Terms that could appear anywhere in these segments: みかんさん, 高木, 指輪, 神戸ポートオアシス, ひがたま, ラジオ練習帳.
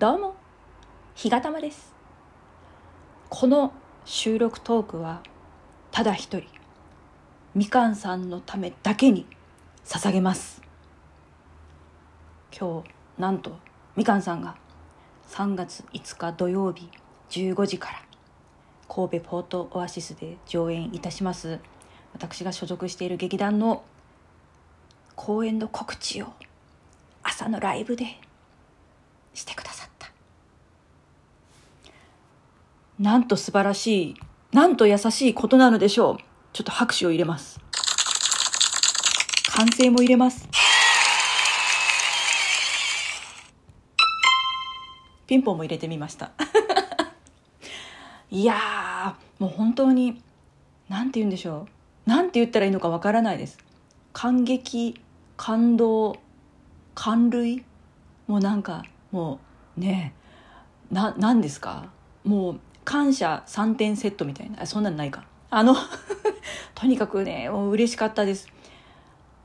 どうも、ひがたまです。この収録トークはただ一人みかんさんのためだけに捧げます。今日なんとみかんさんが3月5日土曜日15時から神戸ポートオアシスで上演いたします、私が所属している劇団の公演の告知を朝のライブでしてくださった。なんと素晴らしい、なんと優しいことなのでしょう。ちょっと拍手を入れます。歓声も入れます。ピンポンも入れてみましたいやー、もう本当になんて言うんでしょう、なんて言ったらいいのかわからないです。感激、感動、感涙、もうなんかもうねえ、なんですか、もう感謝3点セットみたいな、そんなんないか、とにかくね、もう嬉しかったです。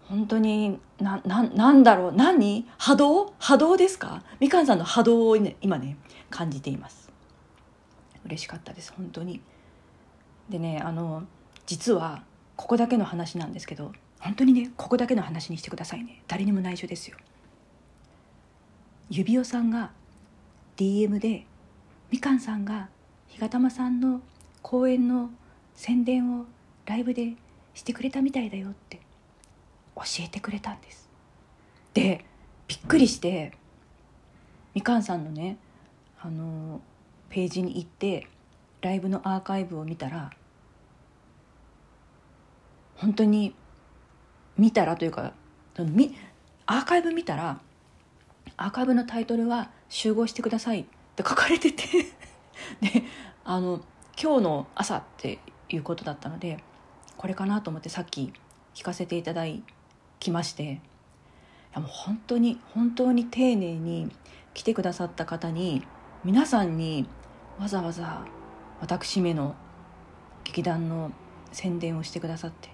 本当になんだろう、何、波動ですか。みかんさんの波動を、ね、今ね感じています。嬉しかったです本当に。でね、実はここだけの話なんですけど、本当にねここだけの話にしてくださいね、誰にも内緒ですよ。指輪さんが DM で、みかんさんがひがたまさんの公演の宣伝をライブでしてくれたみたいだよって教えてくれたんです。でびっくりして、みかんさんのねページに行ってライブのアーカイブを見たら、本当に見たらというか、アーカイブ見たら、アーカイブのタイトルは集合してくださいって書かれててで今日の朝っていうことだったので、これかなと思ってさっき聞かせていただきまして、いやもう本当に本当に丁寧に来てくださった方に、皆さんにわざわざ私めの劇団の宣伝をしてくださって、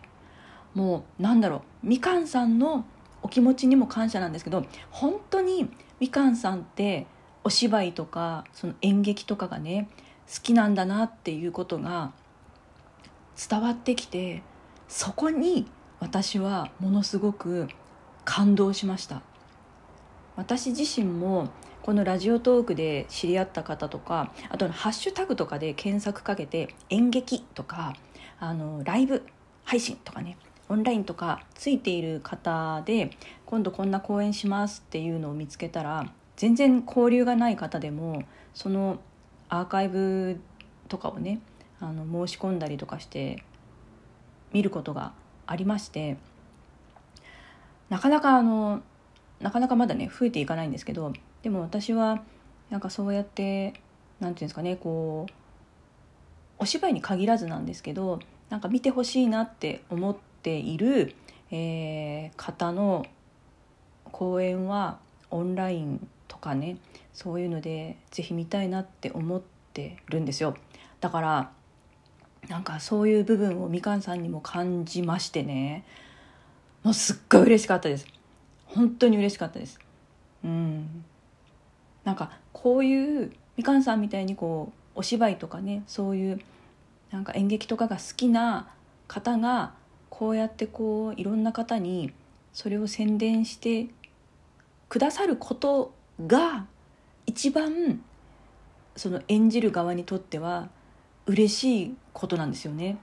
もうなんだろう、みかんさんのお気持ちにも感謝なんですけど、本当にみかんさんってお芝居とかその演劇とかがね好きなんだなっていうことが伝わってきて、そこに私はものすごく感動しました。私自身もこのラジオトークで知り合った方とか、あとハッシュタグとかで検索かけて演劇とかライブ配信とかね、オンラインとかついている方で、今度こんな公演しますっていうのを見つけたら、全然交流がない方でもそのアーカイブとかをね申し込んだりとかして見ることがありまして、なかなかまだね増えていかないんですけど、でも私はなんかそうやってなんていうんですかね、こうお芝居に限らずなんですけど、なんか見てほしいなって思っている、方の公演はオンラインとかね、そういうのでぜひ見たいなって思ってるんですよ。だからなんかそういう部分をみかんさんにも感じましてね、もうすっごい嬉しかったです。本当に嬉しかったです。なんかこういうみかんさんみたいにこうお芝居とかね、そういうなんか演劇とかが好きな方がこうやってこういろんな方にそれを宣伝してくださることが一番その演じる側にとっては嬉しいことなんですよね。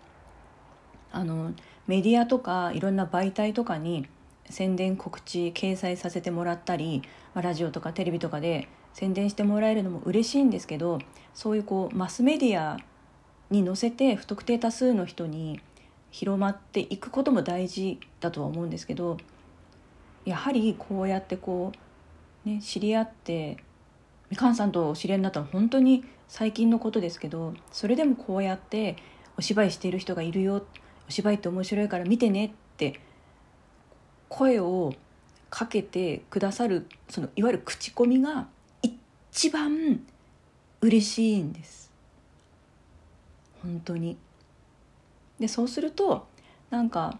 メディアとかいろんな媒体とかに宣伝告知掲載させてもらったり、ラジオとかテレビとかで宣伝してもらえるのも嬉しいんですけど、そういうこうマスメディアに載せて不特定多数の人に広まっていくことも大事だとは思うんですけど、やはりこうやってこう、ね、知り合って、みかんさんとお知り合いになったのは本当に最近のことですけど、それでもこうやってお芝居している人がいるよ、お芝居って面白いから見てねって声をかけてくださる、そのいわゆる口コミが一番嬉しいんです、本当に。でそうするとなんか、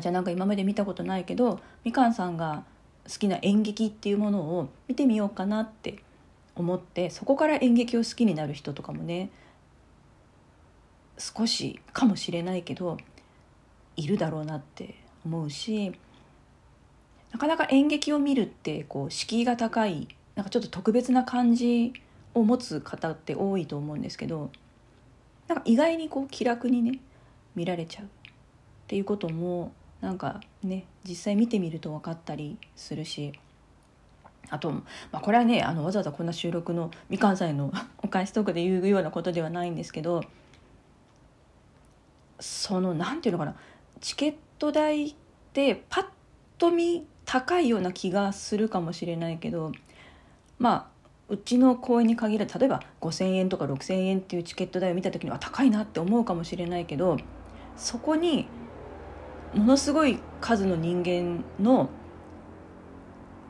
じゃあなんか今まで見たことないけどみかんさんが好きな演劇っていうものを見てみようかなって思って、そこから演劇を好きになる人とかもね、少しかもしれないけどいるだろうなって思うし、なかなか演劇を見るってこう敷居が高い、なんかちょっと特別な感じを持つ方って多いと思うんですけど、なんか意外にこう気楽にね見られちゃうっていうこともなんかね実際見てみると分かったりするし、あと、これはねわざわざこんな収録のみかんさんへのお返しトークで言うようなことではないんですけど、そのなんていうのかな、チケット代ってパッと見高いような気がするかもしれないけど、うちの公演に限らず例えば5000円とか6000円っていうチケット代を見た時には高いなって思うかもしれないけど、そこにものすごい数の人間の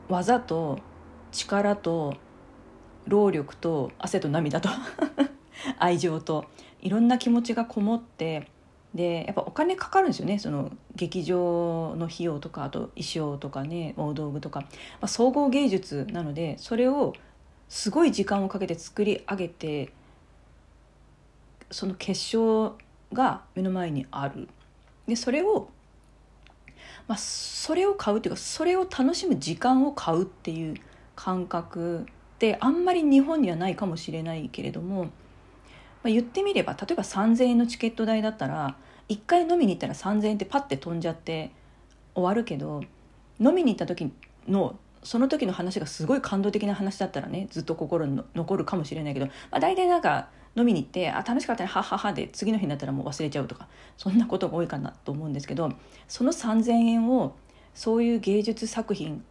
技と力と労力と汗と涙と愛情といろんな気持ちがこもって、でやっぱお金かかるんですよね、その劇場の費用とか、あと衣装とかね、大道具とか、総合芸術なので、それをすごい時間をかけて作り上げて、その結晶が目の前にある。でそれを買うっていうか、それを楽しむ時間を買うっていう感覚ってあんまり日本にはないかもしれないけれども、言ってみれば例えば3000円のチケット代だったら1回飲みに行ったら3000円ってパッて飛んじゃって終わるけど、飲みに行った時のその時の話がすごい感動的な話だったらねずっと心に残るかもしれないけど、大体なんか飲みに行って楽しかったねはははで次の日になったらもう忘れちゃうとか、そんなことが多いかなと思うんですけど、その3000円をそういう芸術作品、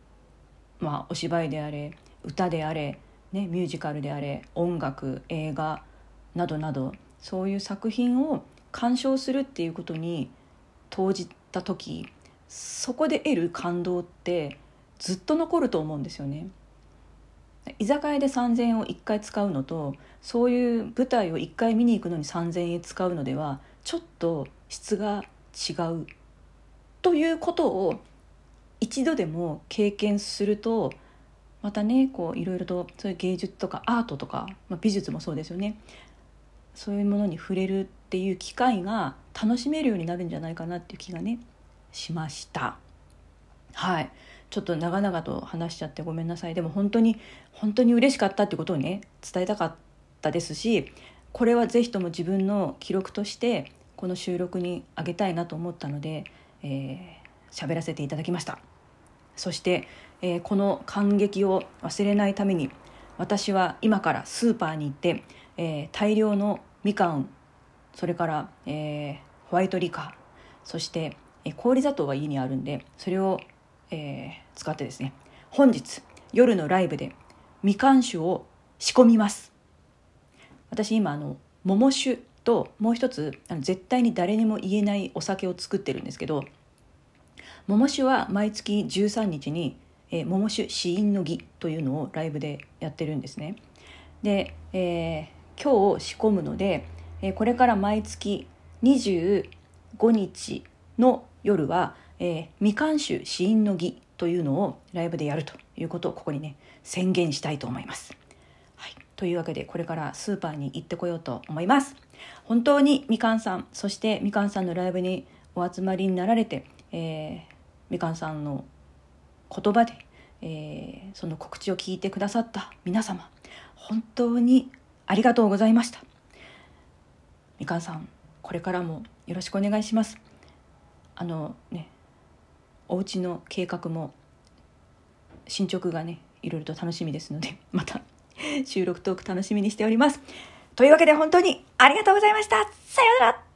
お芝居であれ歌であれ、ね、ミュージカルであれ音楽映画などなど、そういう作品を鑑賞するっていうことに投じた時、そこで得る感動ってずっと残ると思うんですよね。居酒屋で3000円を1回使うのと、そういう舞台を1回見に行くのに3000円使うのではちょっと質が違うということを一度でも経験すると、またねこういろいろとそういう芸術とかアートとか、美術もそうですよね、そういうものに触れるっていう機会が楽しめるようになるんじゃないかなっていう気がねしました。はい、ちょっと長々と話しちゃってごめんなさい。でも本当に嬉しかったってことをね伝えたかったですし、これはぜひとも自分の記録としてこの収録にあげたいなと思ったので、喋らせていただきました。そして、この感激を忘れないために、私は今からスーパーに行って、大量のみかん、それから、ホワイトリカー、そして、氷砂糖が家にあるんで、それを、使ってですね、本日夜のライブでみかん酒を仕込みます。私今桃酒ともう一つ絶対に誰にも言えないお酒を作ってるんですけど、桃酒は毎月13日に、桃酒試飲の儀というのをライブでやってるんですね。で、今日仕込むので、これから毎月25日の夜は、みかん酒試飲の儀というのをライブでやるということをここにね宣言したいと思います。はい、というわけでこれからスーパーに行ってこようと思います。本当にみかんさん、そしてみかんさんのライブにお集まりになられて、みかんさんの言葉で、その告知を聞いてくださった皆様、本当にありがとうございました。みかんさん、これからもよろしくお願いします。お家の計画も進捗がねいろいろと楽しみですので、また収録トーク楽しみにしております。というわけで本当にありがとうございました。さようなら。